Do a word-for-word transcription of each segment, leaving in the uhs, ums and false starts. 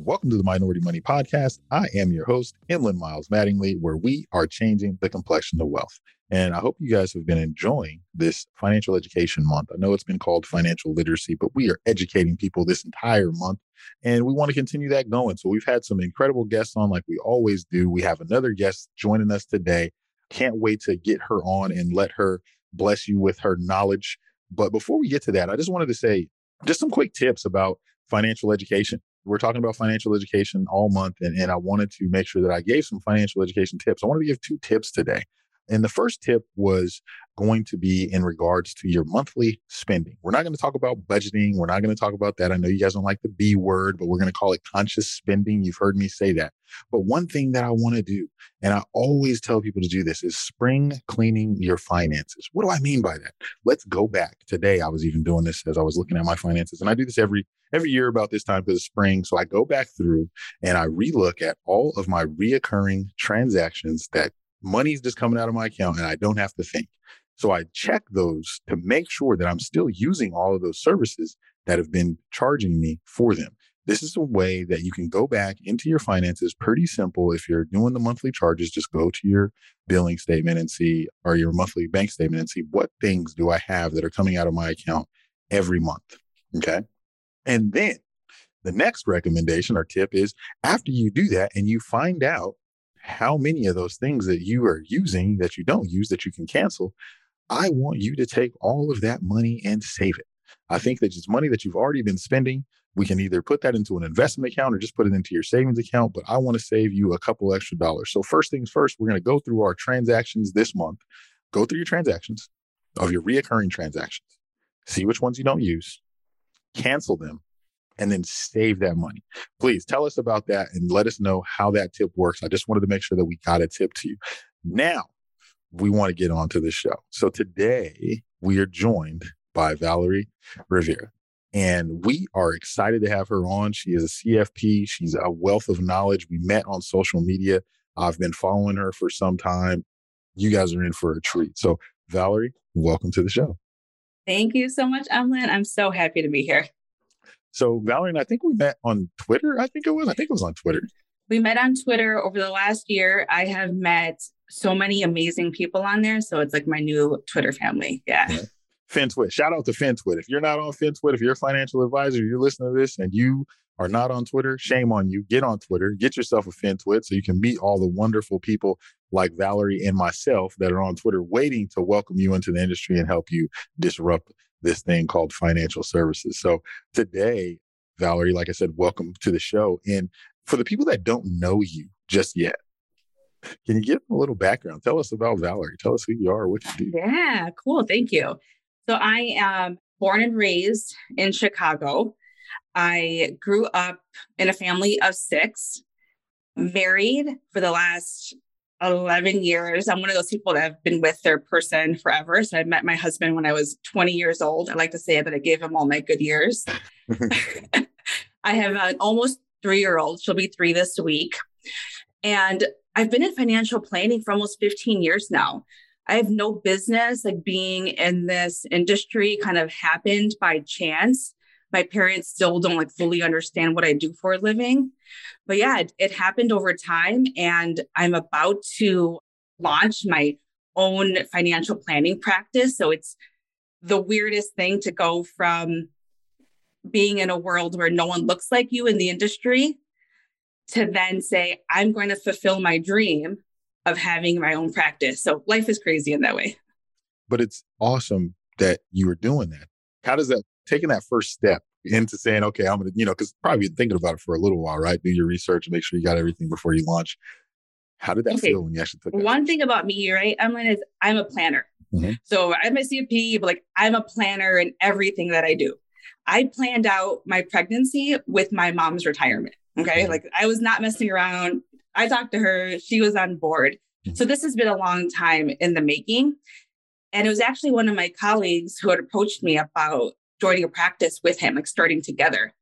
Welcome to the Minority Money Podcast. I am your host, Emlyn Miles Mattingly, where we are changing the complexion of wealth. And I hope you guys have been enjoying this financial education month. I know it's been called financial literacy, but we are educating people this entire month, and we want to continue that going. So we've had some incredible guests on like we always do. We have another guest joining us today. Can't wait to get her on and let her bless you with her knowledge. But before we get to that, I just wanted to say just some quick tips about financial education. We're talking about financial education all month, and, and I wanted to make sure that I gave some financial education tips. I wanted to give two tips today. And the first tip was going to be in regards to your monthly spending. We're not going to talk about budgeting. We're not going to talk about that. I know you guys don't like the B word, but we're going to call it conscious spending. You've heard me say that. But one thing that I want to do, and I always tell people to do this, is spring cleaning your finances. What do I mean by that? Let's go back. Today, I was even doing this as I was looking at my finances, and I do this every Every year about this time because it's spring. So I go back through and I relook at all of my reoccurring transactions that money's just coming out of my account and I don't have to think. So I check those to make sure that I'm still using all of those services that have been charging me for them. This is a way that you can go back into your finances. Pretty simple. If you're doing the monthly charges, just go to your billing statement and see, or your monthly bank statement and see what things do I have that are coming out of my account every month. Okay. And then the next recommendation or tip is after you do that and you find out how many of those things that you are using that you don't use that you can cancel, I want you to take all of that money and save it. I think that it's money that you've already been spending. We can either put that into an investment account or just put it into your savings account, but I want to save you a couple extra dollars. So first things first, we're going to go through our transactions this month. Go through your transactions of your reoccurring transactions. See which ones you don't use. Cancel them, and then save that money. Please tell us about that and let us know how that tip works. I just wanted to make sure that we got a tip to you. Now, we want to get on to the show. So today, we are joined by Valerie Rivera, and we are excited to have her on. She is a C F P. She's a wealth of knowledge. We met on social media. I've been following her for some time. You guys are in for a treat. So Valerie, welcome to the show. Thank you so much, Emlyn. I'm so happy to be here. So Valerie and I think we met on Twitter. I think it was. I think it was on Twitter. We met on Twitter over the last year. I have met so many amazing people on there. So it's like my new Twitter family. Yeah. Right. FinTwit. Shout out to FinTwit. If you're not on FinTwit, if you're a financial advisor, you're listening to this and you are not on Twitter, shame on you. Get on Twitter. Get yourself a FinTwit so you can meet all the wonderful people like Valerie and myself that are on Twitter waiting to welcome you into the industry and help you disrupt this thing called financial services. So today, Valerie, like I said, welcome to the show. And for the people that don't know you just yet, can you give them a little background? Tell us about Valerie. Tell us who you are, what you do. Yeah, cool. Thank you. So I am born and raised in Chicago. I grew up in a family of six, married for the last eleven years. I'm one of those people that have been with their person forever. So I met my husband when I was twenty years old. I like to say that I gave him all my good years. I have an almost three-year-old. She'll be three this week. And I've been in financial planning for almost fifteen years now. I have no business like being in this industry. Kind of happened by chance. My parents still don't like fully understand what I do for a living. But yeah, it, it happened over time. And I'm about to launch my own financial planning practice. So it's the weirdest thing to go from being in a world where no one looks like you in the industry to then say, I'm going to fulfill my dream of having my own practice. So life is crazy in that way. But it's awesome that you were doing that. How does that? Taking that first step into saying, okay, I'm going to, you know, because probably been thinking about it for a little while, right? Do your research and make sure you got everything before you launch. How did that okay. feel when you actually took that? One thing about me, right, Emlyn, is I'm a planner. Mm-hmm. So I'm a C F P, but like I'm a planner in everything that I do. I planned out my pregnancy with my mom's retirement. Okay. Mm-hmm. Like I was not messing around. I talked to her. She was on board. So this has been a long time in the making. And it was actually one of my colleagues who had approached me about joining a practice with him, like starting together.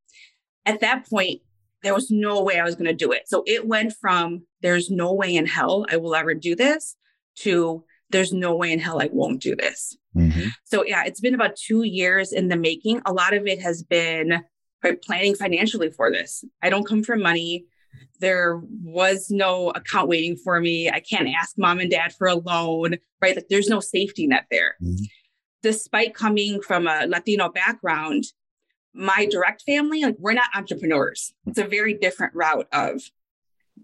At that point, there was no way I was going to do it. So it went from there's no way in hell I will ever do this to there's no way in hell I won't do this. Mm-hmm. So yeah, it's been about two years in the making. A lot of it has been planning financially for this. I don't come from money. There was no account waiting for me. I can't ask mom and dad for a loan, right? Like there's no safety net there. Mm-hmm. Despite coming from a Latino background, my direct family, like we're not entrepreneurs. It's a very different route of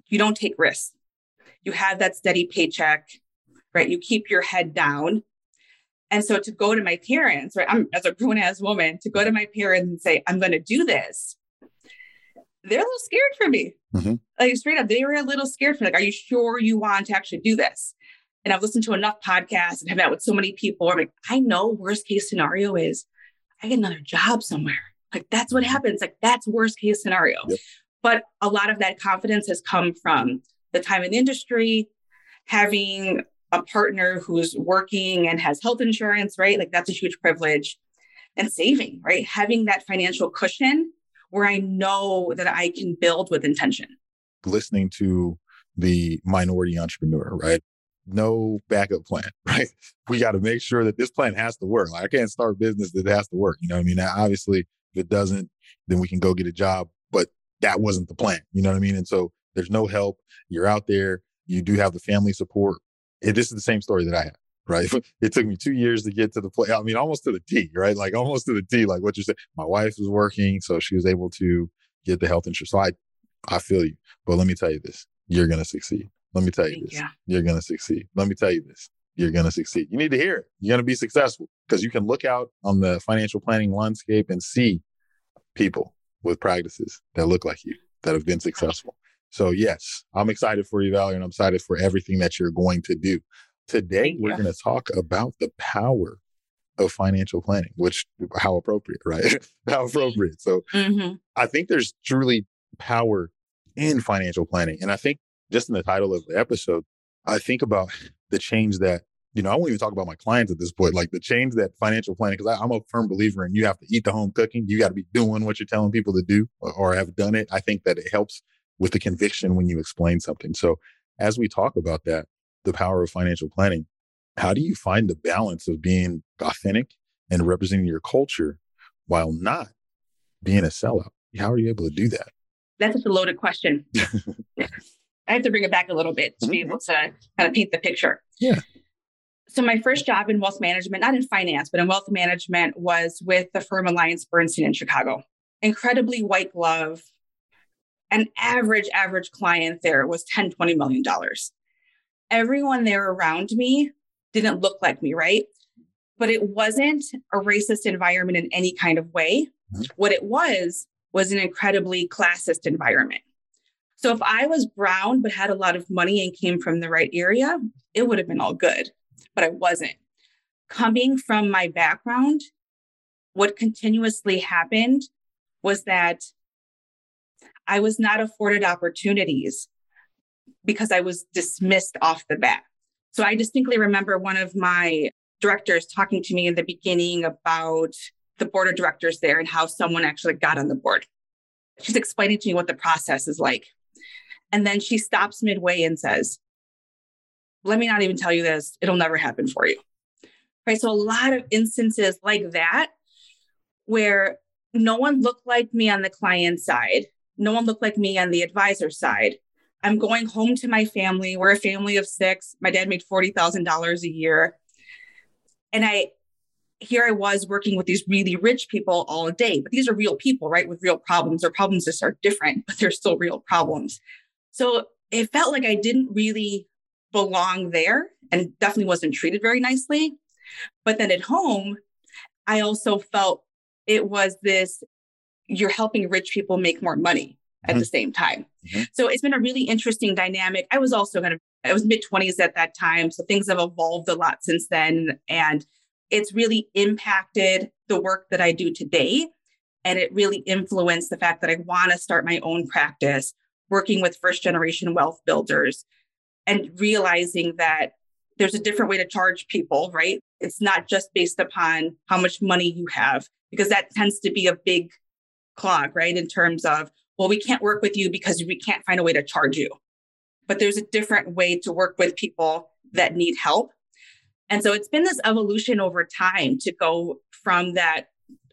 you don't take risks. You have that steady paycheck, right? You keep your head down. And so to go to my parents, right? I'm as a grown ass woman, to go to my parents and say, I'm going to do this. They're a little scared for me. Mm-hmm. Like straight up, they were a little scared for me. Like, are you sure you want to actually do this? And I've listened to enough podcasts and have met with so many people. I'm like, I know worst case scenario is I get another job somewhere. Like that's what happens. Like that's worst case scenario. Yep. But a lot of that confidence has come from the time in the industry, having a partner who's working and has health insurance, right? Like that's a huge privilege, and saving, right? Having that financial cushion where I know that I can build with intention. Listening to the minority entrepreneur, right? No backup plan, right? We got to make sure that this plan has to work. Like I can't start a business that has to work. You know what I mean? Now, obviously, if it doesn't, then we can go get a job, but that wasn't the plan. You know what I mean? And so there's no help. You're out there. You do have the family support. It, this is the same story that I had, right? It took me two years to get to the place. I mean, almost to the T, right? Like almost to the T, like what you said. My wife was working, so she was able to get the health insurance. So I, I feel you. But let me tell you this. You're going to succeed. Let me tell you this. Yeah. You're going to succeed. Let me tell you this. You're going to succeed. You need to hear it. You're going to be successful because you can look out on the financial planning landscape and see people with practices that look like you that have been successful. So yes, I'm excited for you, Valerie, and I'm excited for everything that you're going to do. Today, we're going to talk about the power of financial planning, which how appropriate, right? How appropriate. So mm-hmm. I think there's truly power in financial planning. And I think just in the title of the episode, I think about the change that, you know, I won't even talk about my clients at this point, like the change that financial planning, because I'm a firm believer in you have to eat the home cooking. You got to be doing what you're telling people to do or, or have done it. I think that it helps with the conviction when you explain something. So as we talk about that, the power of financial planning, how do you find the balance of being authentic and representing your culture while not being a sellout? How are you able to do that? That's just a loaded question. I have to bring it back a little bit to mm-hmm. be able to kind of paint the picture. Yeah. So my first job in wealth management, not in finance, but in wealth management was with the firm Alliance Bernstein in Chicago. Incredibly white glove. An average, average client there was ten, twenty million dollars. Everyone there around me didn't look like me, right? But it wasn't a racist environment in any kind of way. Mm-hmm. What it was, was an incredibly classist environment. So if I was brown, but had a lot of money and came from the right area, it would have been all good, but I wasn't. Coming from my background, what continuously happened was that I was not afforded opportunities because I was dismissed off the bat. So I distinctly remember one of my directors talking to me in the beginning about the board of directors there and how someone actually got on the board. She's explaining to me what the process is like. And then she stops midway and says, let me not even tell you this. It'll never happen for you. Right. So a lot of instances like that, where no one looked like me on the client side. No one looked like me on the advisor side. I'm going home to my family. We're a family of six. My dad made forty thousand dollars a year. And I, here I was working with these really rich people all day, but these are real people, right? With real problems. Their problems just are different, but they're still real problems. So it felt like I didn't really belong there and definitely wasn't treated very nicely. But then at home, I also felt it was this, you're helping rich people make more money at mm-hmm. the same time. Mm-hmm. So it's been a really interesting dynamic. I was also kind of, I was mid twenties at that time. So things have evolved a lot since then. And it's really impacted the work that I do today. And it really influenced the fact that I want to start my own practice, working with first generation wealth builders, and realizing that there's a different way to charge people, right? It's not just based upon how much money you have, because that tends to be a big clog, right? In terms of, well, we can't work with you because we can't find a way to charge you. But there's a different way to work with people that need help. And so it's been this evolution over time to go from that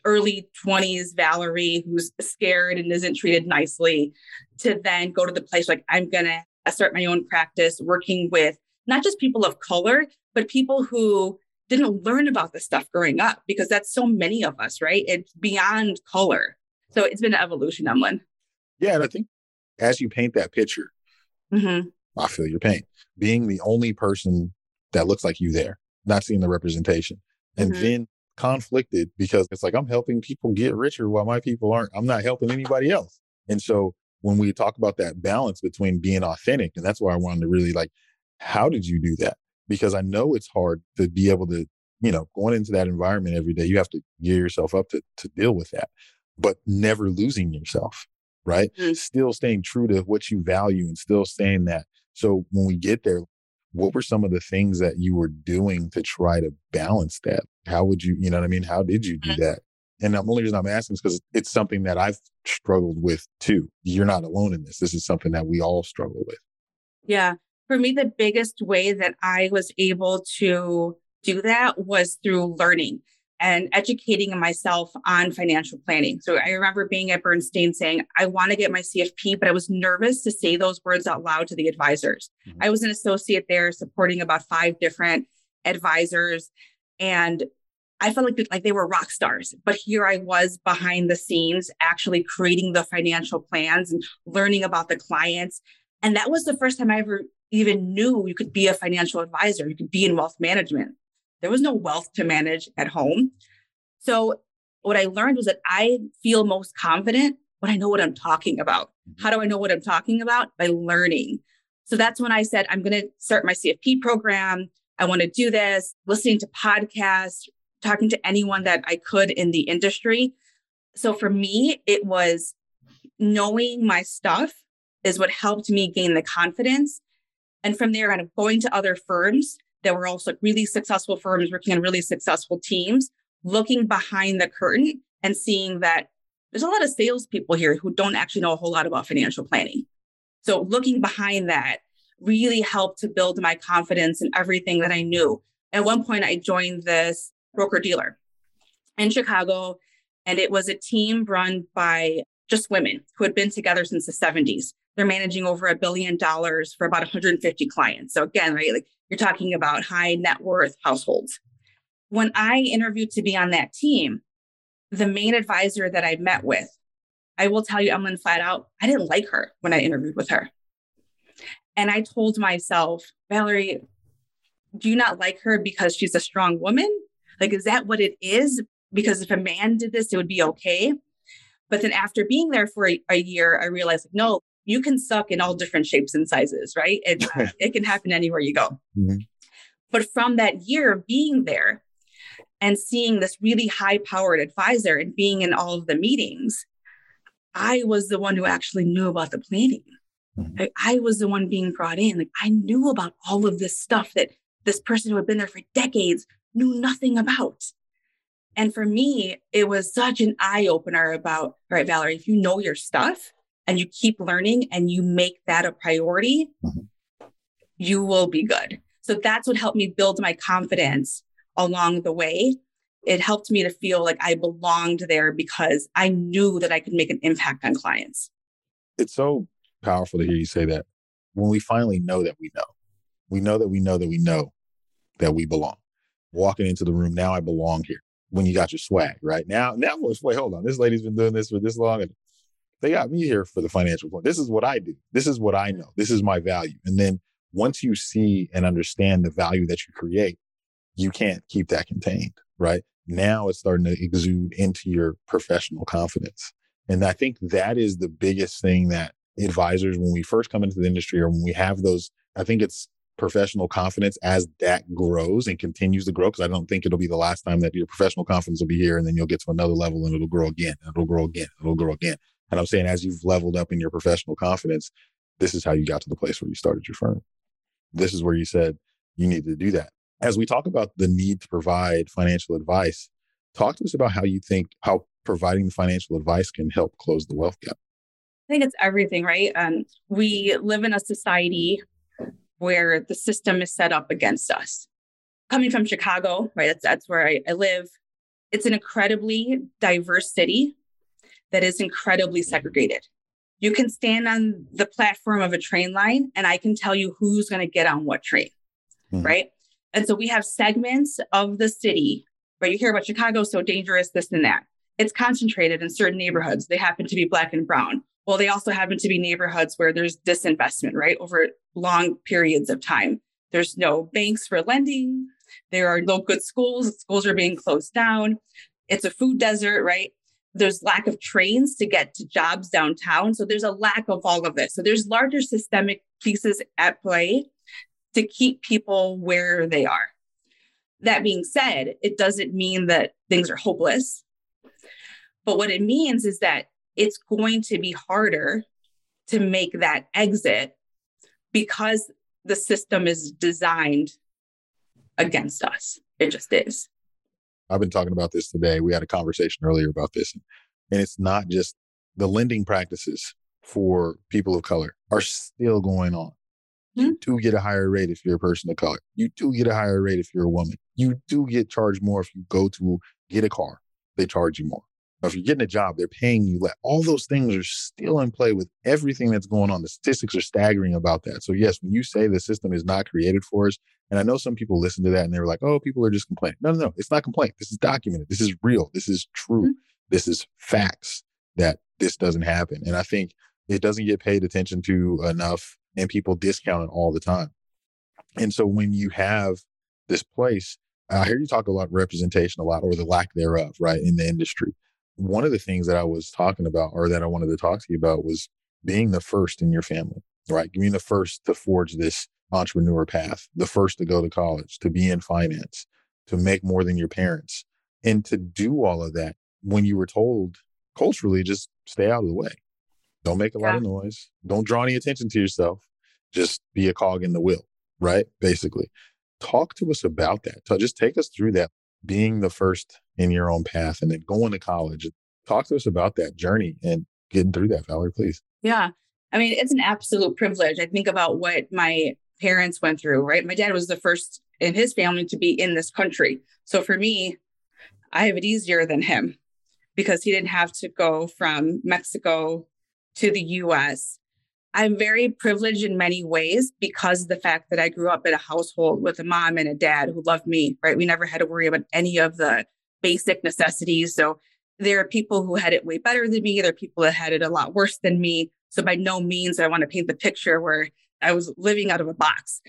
early twenties Valerie who's scared and isn't treated nicely to then go to the place like, I'm going to start my own practice working with not just people of color, but people who didn't learn about this stuff growing up, because that's so many of us, right? It's beyond color. So it's been an evolution, Emlyn. Yeah, and I think as you paint that picture, mm-hmm. I feel your pain. Being the only person that looks like you there, not seeing the representation, and mm-hmm. then conflicted because it's like, I'm helping people get richer while my people aren't. I'm not helping anybody else. And so when we talk about that balance between being authentic, and that's why I wanted to really like, how did you do that? Because I know it's hard to be able to, you know, going into that environment every day, you have to gear yourself up to to deal with that, but never losing yourself, right? Mm-hmm. Still staying true to what you value and still staying that. So when we get there, what were some of the things that you were doing to try to balance that? How would you, you know what I mean? How did you do that? And the only reason I'm asking is because it's something that I've struggled with too. You're not alone in this. This is something that we all struggle with. Yeah. For me, the biggest way that I was able to do that was through learning and educating myself on financial planning. So I remember being at Bernstein saying, I want to get my C F P, but I was nervous to say those words out loud to the advisors. Mm-hmm. I was an associate there supporting about five different advisors. And I felt like, like they were rock stars, but here I was behind the scenes, actually creating the financial plans and learning about the clients. And that was the first time I ever even knew you could be a financial advisor. You could be in wealth management. There was no wealth to manage at home. So what I learned was that I feel most confident when I know what I'm talking about. How do I know what I'm talking about? By learning. So that's when I said, I'm going to start my C F P program. I want to do this, listening to podcasts, talking to anyone that I could in the industry. So for me, it was knowing my stuff is what helped me gain the confidence. And from there on, going to other firms that were also really successful firms, working on really successful teams, looking behind the curtain and seeing that there's a lot of salespeople here who don't actually know a whole lot about financial planning. So looking behind that really helped to build my confidence in everything that I knew. At one point, I joined this broker-dealer in Chicago, and it was a team run by just women who had been together since the seventies. They're managing over a billion dollars for about one hundred fifty clients. So again, right, like you're talking about high net worth households. When I interviewed to be on that team, the main advisor that I met with, I will tell you, Emlyn, flat out, I didn't like her when I interviewed with her. And I told myself, Valerie, do you not like her because she's a strong woman? Like, is that what it is? Because if a man did this, it would be okay. But then after being there for a, a year, I realized, no, you can suck in all different shapes and sizes, right? It, uh, it can happen anywhere you go. Mm-hmm. But from that year of being there and seeing this really high-powered advisor and being in all of the meetings, I was the one who actually knew about the planning. Mm-hmm. Like, I was the one being brought in. Like, I knew about all of this stuff that this person who had been there for decades knew nothing about. And for me, it was such an eye-opener about, all right, Valerie, if you know your stuff, and you keep learning and you make that a priority, mm-hmm. you will be good. So that's what helped me build my confidence along the way. It helped me to feel like I belonged there because I knew that I could make an impact on clients. It's so powerful to hear you say that. When we finally know that we know, we know that we know that we know that we belong. Walking into the room, now I belong here. When you got your swag, right? Now, now wait, hold on. This lady's been doing this for this long and they got me here for the financial plan. This is what I do. This is what I know. This is my value. And then once you see and understand the value that you create, you can't keep that contained, right? Now it's starting to exude into your professional confidence. And I think that is the biggest thing that advisors, when we first come into the industry or when we have those, I think it's professional confidence as that grows and continues to grow, because I don't think it'll be the last time that your professional confidence will be here and then you'll get to another level and it'll grow again. It'll grow again. It'll grow again. And I'm saying, as you've leveled up in your professional confidence, this is how you got to the place where you started your firm. this is where you said you need to do that. As we talk about the need to provide financial advice, talk to us about how you think, how providing financial advice can help close the wealth gap. I think it's everything, right? Um, we live in a society where the system is set up against us. Coming from Chicago, right? That's, that's where I, I live. It's an incredibly diverse city that is incredibly segregated. You can stand on the platform of a train line and I can tell you who's going to get on what train, mm-hmm. right? And so we have segments of the city where you hear about Chicago, so dangerous, this and that. It's concentrated in certain neighborhoods. They happen to be Black and brown. Well, they also happen to be neighborhoods where there's disinvestment, right? Over long periods of time. There's no banks for lending. There are no good schools. Schools are being closed down. It's a food desert, right? There's lack of trains to get to jobs downtown. So there's a lack of all of this. So there's larger systemic pieces at play to keep people where they are. That being said, it doesn't mean that things are hopeless. But what it means is that it's going to be harder to make that exit because the system is designed against us. It just is. I've been talking about this today. We had a conversation earlier about this. And it's not just the lending practices for people of color are still going on. Mm-hmm. You do get a higher rate if you're a person of color. You do get a higher rate if you're a woman. You do get charged more if you go to get a car. They charge you more. If you're getting a job, they're paying you less. All those things are still in play with everything that's going on. The statistics are staggering about that. So yes, when you say the system is not created for us, and I know some people listen to that and they're like, oh, people are just complaining. No, no, no. It's not complaint. This is documented. This is real. This is true. Mm-hmm. This is facts that this doesn't happen. And I think it doesn't get paid attention to enough and people discount it all the time. And so when you have this place, I hear you talk a lot representation a lot or the lack thereof, right, in the industry. One of the things that I was talking about or that I wanted to talk to you about was being the first in your family, right? Being the first to forge this entrepreneur path, the first to go to college, to be in finance, to make more than your parents. And to do all of that when you were told culturally, just stay out of the way. Don't make a yeah. lot of noise. Don't draw any attention to yourself. Just be a cog in the wheel, right? Basically. Talk to us about that. So just take us through that. Being the first in your own path and then going to college. Talk to us about that journey and getting through that, Valerie, please. Yeah. I mean, it's an absolute privilege. I think about what my parents went through, right? My dad was the first in his family to be in this country. So for me, I have it easier than him because he didn't have to go from Mexico to the U S. I'm very privileged in many ways because of the fact that I grew up in a household with a mom and a dad who loved me, right? We never had to worry about any of the basic necessities. So there are people who had it way better than me. There are people that had it a lot worse than me. So by no means I want to paint the picture where I was living out of a box.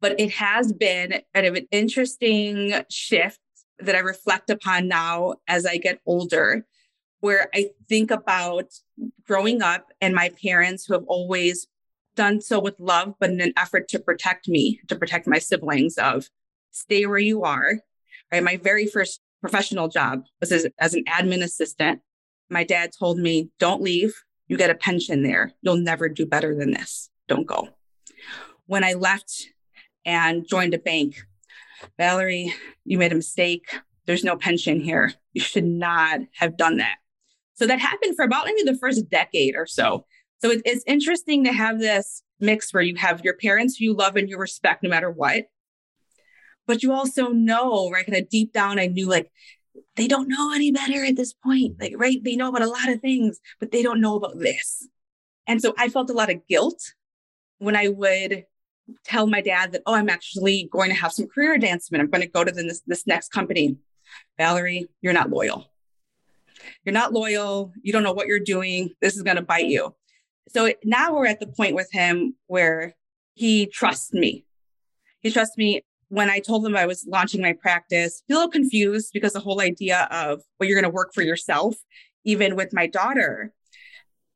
But it has been kind of an interesting shift that I reflect upon now as I get older, where I think about growing up and my parents who have always done so with love, but in an effort to protect me, to protect my siblings of stay where you are, right? My very first professional job was as, as an admin assistant. My dad told me, don't leave. You get a pension there. You'll never do better than this. Don't go. When I left and joined a bank, Valerie, you made a mistake. There's no pension here. You should not have done that. So that happened for about maybe the first decade or so. So it, it's interesting to have this mix where you have your parents who you love and you respect no matter what. But you also know, right, kind of deep down, I knew like, they don't know any better at this point. Like, right, they know about a lot of things, but they don't know about this. And so I felt a lot of guilt when I would tell my dad that, oh, I'm actually going to have some career advancement. I'm going to go to this, this next company. Valerie, you're not loyal. You're not loyal. You don't know what you're doing. This is going to bite you. So now we're at the point with him where he trusts me. He trusts me. When I told him I was launching my practice, he's a little confused because the whole idea of, well, you're going to work for yourself, even with my daughter,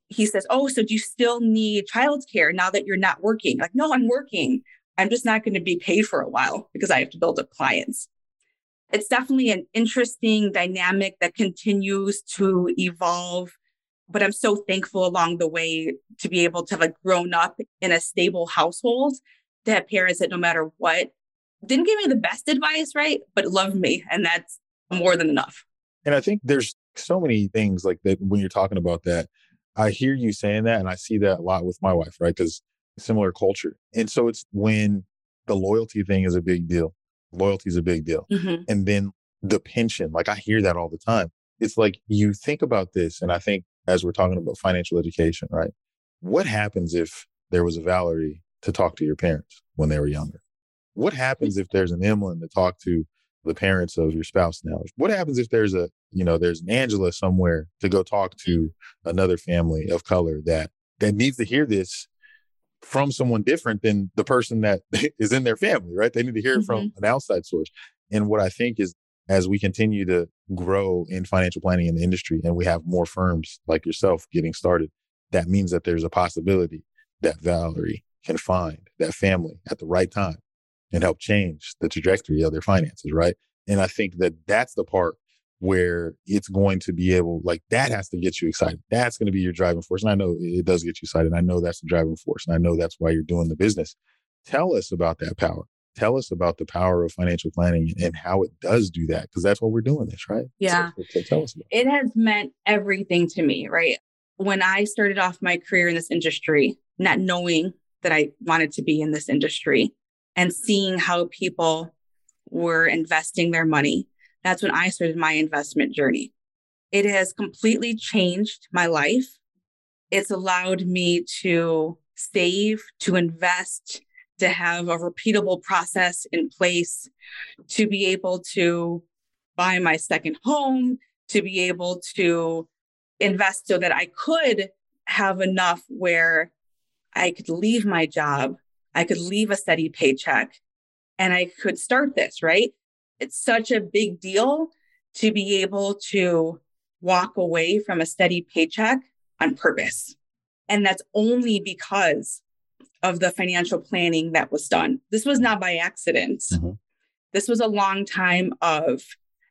he says, oh, so do you still need childcare now that you're not working? Like, no, I'm working. I'm just not going to be paid for a while because I have to build up clients. It's definitely an interesting dynamic that continues to evolve, but I'm so thankful along the way to be able to have like grown up in a stable household to have parents that no matter what, didn't give me the best advice, right? But loved me. And that's more than enough. And I think there's so many things like that when you're talking about that. I hear you saying that and I see that a lot with my wife, right? Because similar culture. And so it's when the loyalty thing is a big deal. Loyalty is a big deal. Mm-hmm. And then the pension, like I hear that all the time. It's like you think about this. And I think as we're talking about financial education, right? What happens if there was a Valerie to talk to your parents when they were younger? What happens if there's an Emlyn to talk to the parents of your spouse now? What happens if there's a, you know, there's an Angela somewhere to go talk to another family of color that that needs to hear this from someone different than the person that is in their family, right? They need to hear it mm-hmm. from an outside source. And what I think is as we continue to grow in financial planning in the industry and we have more firms like yourself getting started, that means that there's a possibility that Valerie can find that family at the right time and help change the trajectory of their finances, right? And I think that that's the part where it's going to be able, like that has to get you excited. That's going to be your driving force. And I know it does get you excited. I know that's the driving force. And I know that's why you're doing the business. Tell us about that power. Tell us about the power of financial planning and how it does do that. Because that's why we're doing this, right? Yeah. So, so tell us about it. It has meant everything to me, right? When I started off my career in this industry, not knowing that I wanted to be in this industry and seeing how people were investing their money, that's when I started my investment journey. It has completely changed my life. It's allowed me to save, to invest, to have a repeatable process in place, to be able to buy my second home, to be able to invest so that I could have enough where I could leave my job, I could leave a steady paycheck, and I could start this, right? It's such a big deal to be able to walk away from a steady paycheck on purpose. And that's only because of the financial planning that was done. This was not by accident. Mm-hmm. This was a long time of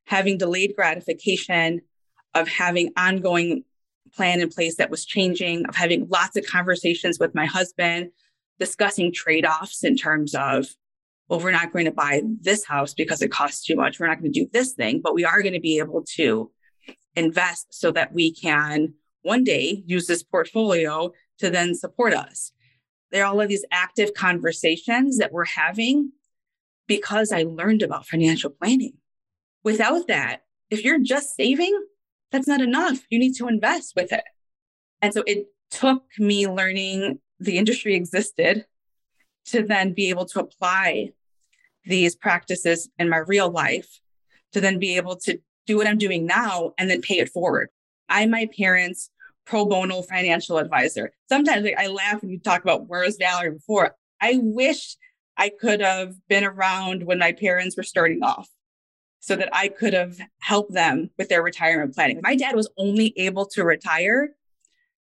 having delayed gratification, of having ongoing plan in place that was changing, of having lots of conversations with my husband, discussing trade-offs in terms of, well, we're not going to buy this house because it costs too much. We're not going to do this thing, but we are going to be able to invest so that we can one day use this portfolio to then support us. There are all of these active conversations that we're having because I learned about financial planning. Without that, if you're just saving, that's not enough. You need to invest with it. And so it took me learning the industry existed to then be able to apply these practices in my real life, to then be able to do what I'm doing now and then pay it forward. I'm my parents' pro bono financial advisor. Sometimes like, I laugh when you talk about where's Valerie before. I wish I could have been around when my parents were starting off so that I could have helped them with their retirement planning. My dad was only able to retire.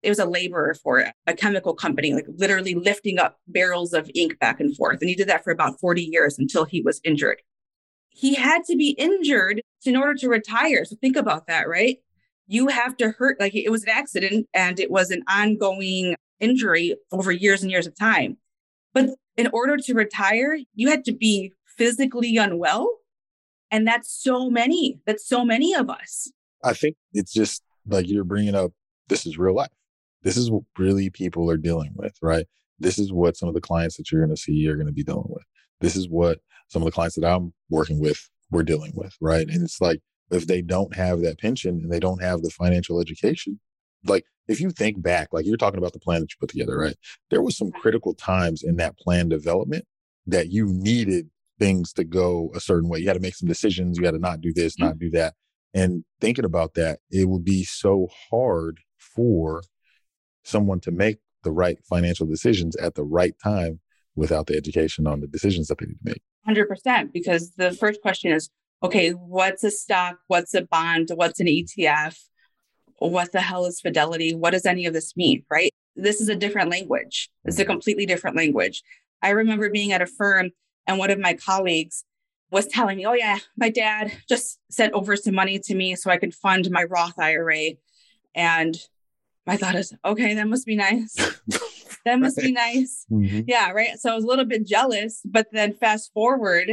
It was a laborer for a chemical company, like literally lifting up barrels of ink back and forth. And he did that for about forty years until he was injured. He had to be injured in order to retire. So think about that, right? You have to hurt, like it was an accident and it was an ongoing injury over years and years of time. But in order to retire, you had to be physically unwell. And that's so many, that's so many of us. I think it's just like you're bringing up, this is real life. This is what really people are dealing with, right? This is what some of the clients that you're going to see are going to be dealing with. This is what some of the clients that I'm working with we're dealing with, right? And it's like, if they don't have that pension and they don't have the financial education, like if you think back, like you're talking about the plan that you put together, right? There was some critical times in that plan development that you needed things to go a certain way. You had to make some decisions. You had to not do this, not do that. And thinking about that, it would be so hard for someone to make the right financial decisions at the right time without the education on the decisions that they need to make. one hundred percent. Because the first question is, okay, what's a stock? What's a bond? What's an E T F? What the hell is Fidelity? What does any of this mean, right? This is a different language. It's a completely different language. I remember being at a firm and one of my colleagues was telling me, oh yeah, my dad just sent over some money to me so I could fund my Roth I R A. And my thought is, okay, that must be nice. That must be nice. Mm-hmm. Yeah. Right. So I was a little bit jealous, but then fast forward,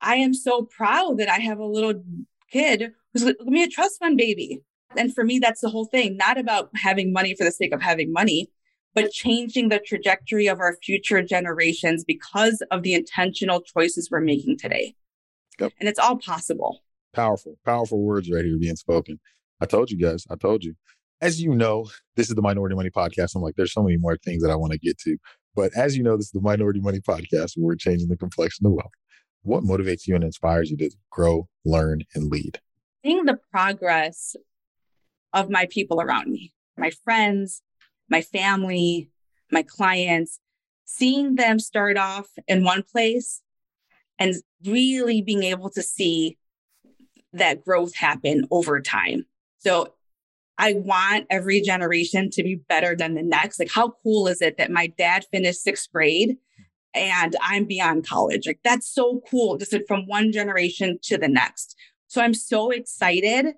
I am so proud that I have a little kid who's going to be a trust fund baby. And for me, that's the whole thing, not about having money for the sake of having money, but changing the trajectory of our future generations because of the intentional choices we're making today. Yep. And it's all possible. Powerful, powerful words right here being spoken. I told you guys, I told you. As you know, this is the Minority Money Podcast. I'm like, there's so many more things that I want to get to. But as you know, this is the Minority Money Podcast, where we're changing the complexion of wealth. What motivates you and inspires you to grow, learn, and lead? Seeing the progress of my people around me, my friends, my family, my clients, seeing them start off in one place and really being able to see that growth happen over time. So I want every generation to be better than the next. Like, how cool is it that my dad finished sixth grade and I'm beyond college? Like, that's so cool, just from one generation to the next. So I'm so excited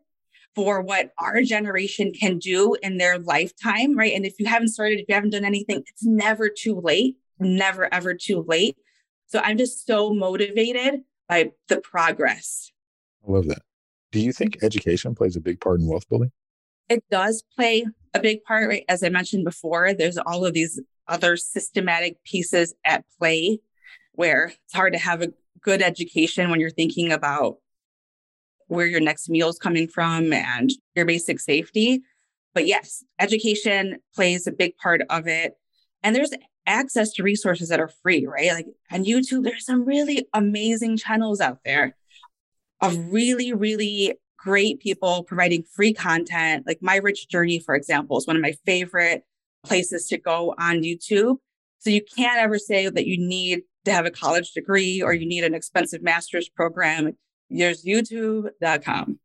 for what our generation can do in their lifetime, right? And if you haven't started, if you haven't done anything, it's never too late, never, ever too late. So I'm just so motivated by the progress. I love that. Do you think education plays a big part in wealth building? It does play a big part, right? As I mentioned before, there's all of these other systematic pieces at play where it's hard to have a good education when you're thinking about where your next meal is coming from and your basic safety. But yes, education plays a big part of it. And there's access to resources that are free, right? Like on YouTube, there's some really amazing channels out there of really, really great people providing free content. Like My Rich Journey, for example, is one of my favorite places to go on YouTube. So you can't ever say that you need to have a college degree or you need an expensive master's program. There's YouTube dot com.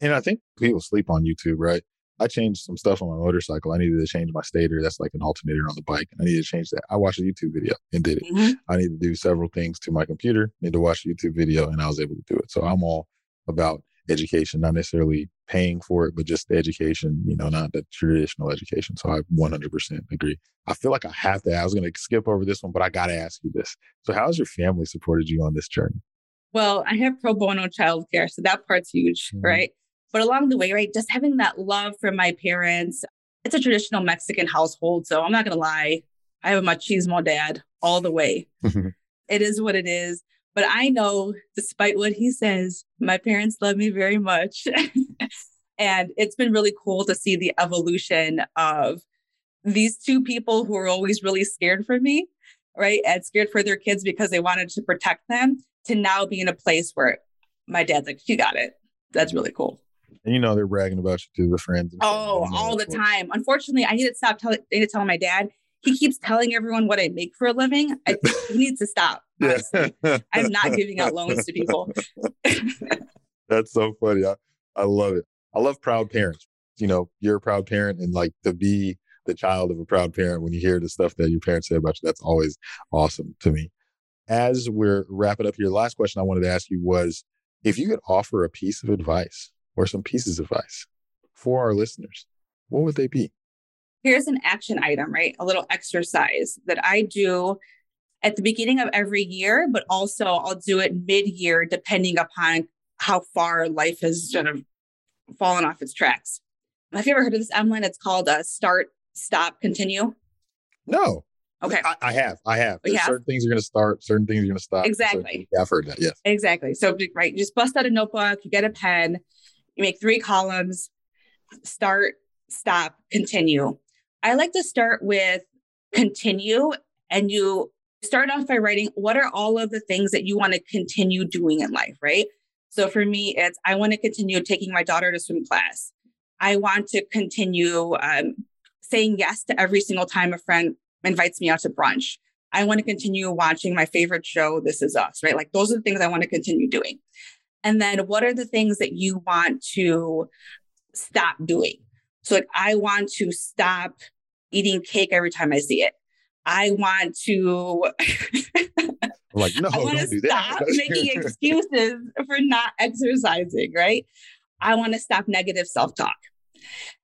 And I think people sleep on YouTube, right? I changed some stuff on my motorcycle. I needed to change my stator. That's like an alternator on the bike. I needed to change that. I watched a YouTube video and did it. Mm-hmm. I need to do several things to my computer. I need to watch a YouTube video, and I was able to do it. So I'm all about education, not necessarily paying for it, but just the education, you know, not the traditional education. So I one hundred percent agree. I feel like I have to. I was going to skip over this one, but I got to ask you this. So how has your family supported you on this journey? Well, I have pro bono childcare, so that part's huge, mm-hmm. right? But along the way, right, just having that love from my parents. It's a traditional Mexican household, so I'm not going to lie. I have a machismo dad all the way. It is what it is. But I know, despite what he says, my parents love me very much. And it's been really cool to see the evolution of these two people who are always really scared for me, right? And scared for their kids because they wanted to protect them, to now be in a place where my dad's like, you got it. That's really cool. And you know, they're bragging about you to their friends. Oh, all the time. Unfortunately, I need to stop telling, I need to tell my dad. He keeps telling everyone what I make for a living. I, he needs to stop. Honestly. Yeah. I'm not giving out loans to people. That's so funny. I, I love it. I love proud parents. You know, you're a proud parent, and like to be the child of a proud parent, when you hear the stuff that your parents say about you, that's always awesome to me. As we're wrapping up here, the last question I wanted to ask you was, if you could offer a piece of advice or some pieces of advice for our listeners, what would they be? Here's an action item, right? A little exercise that I do at the beginning of every year, but also I'll do it mid-year depending upon how far life has sort of fallen off its tracks. Have you ever heard of this, Emlyn? It's called a start, stop, continue. No. Okay. I, I have. I have. There's have. Certain things are going to start. Certain things are going to stop. Exactly. I've heard that. Yes. Exactly. So, right, you just bust out a notebook, you get a pen, you make three columns, start, stop, continue. I like to start with continue, and you start off by writing, what are all of the things that you want to continue doing in life, right? So for me, it's, I want to continue taking my daughter to swim class. I want to continue um, saying yes to every single time a friend invites me out to brunch. I want to continue watching my favorite show, This Is Us, right? Like, those are the things I want to continue doing. And then what are the things that you want to stop doing? So like, I want to stop eating cake every time I see it. I want to, like, no, I want don't to do stop that. making excuses for not exercising, right? I want to stop negative self-talk.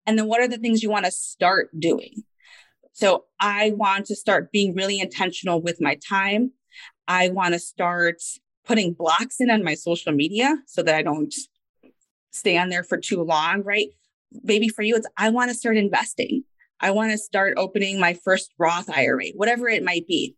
And then what are the things you want to start doing? So I want to start being really intentional with my time. I want to start putting blocks in on my social media so that I don't stay on there for too long, right? Maybe for you, it's I want to start investing. I want to start opening my first Roth I R A, whatever it might be.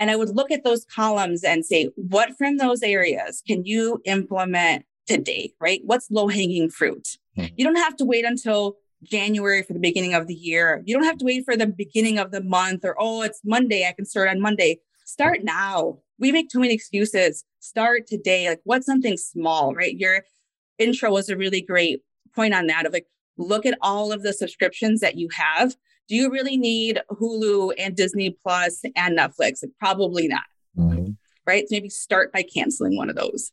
And I would look at those columns and say, what from those areas can you implement today, right? What's low-hanging fruit? Mm-hmm. You don't have to wait until January for the beginning of the year. You don't have to wait for the beginning of the month or, oh, it's Monday. I can start on Monday. Start now. We make too many excuses. Start today. Like, what's something small, right? Your intro was a really great point on that of like, look at all of the subscriptions that you have. Do you really need Hulu and Disney Plus and Netflix? Like, probably not, mm-hmm. right? So maybe start by canceling one of those.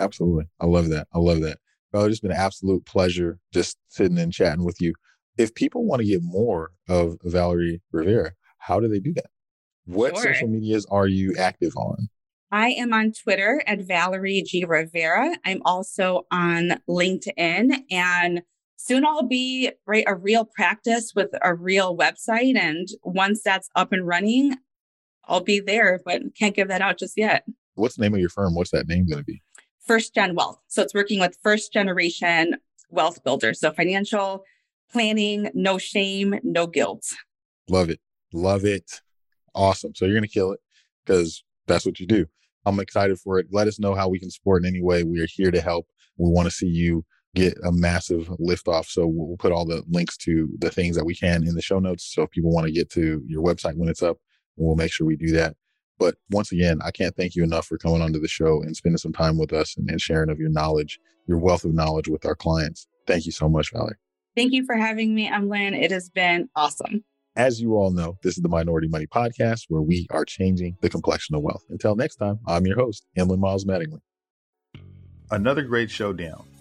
Absolutely. I love that. I love that. Well, it's been an absolute pleasure just sitting and chatting with you. If people want to get more of Valerie Rivera, how do they do that? What sure. social medias are you active on? I am on Twitter at Valerie G. Rivera. I'm also on LinkedIn, and soon I'll be right a real practice with a real website. And once that's up and running, I'll be there, but can't give that out just yet. What's the name of your firm? What's that name going to be? First Gen Wealth. So it's working with first generation wealth builders. So financial planning, no shame, no guilt. Love it. Love it. Awesome. So you're going to kill it because that's what you do. I'm excited for it. Let us know how we can support in any way. We are here to help. We want to see you get a massive lift off. So we'll put all the links to the things that we can in the show notes. So if people want to get to your website when it's up, we'll make sure we do that. But once again, I can't thank you enough for coming onto the show and spending some time with us and, and sharing of your knowledge, your wealth of knowledge with our clients. Thank you so much, Valerie. Thank you for having me, Emlyn. It has been awesome. As you all know, this is the Minority Money Podcast, where we are changing the complexion of wealth. Until next time, I'm your host, Emlyn Miles Mattingly. Another great showdown,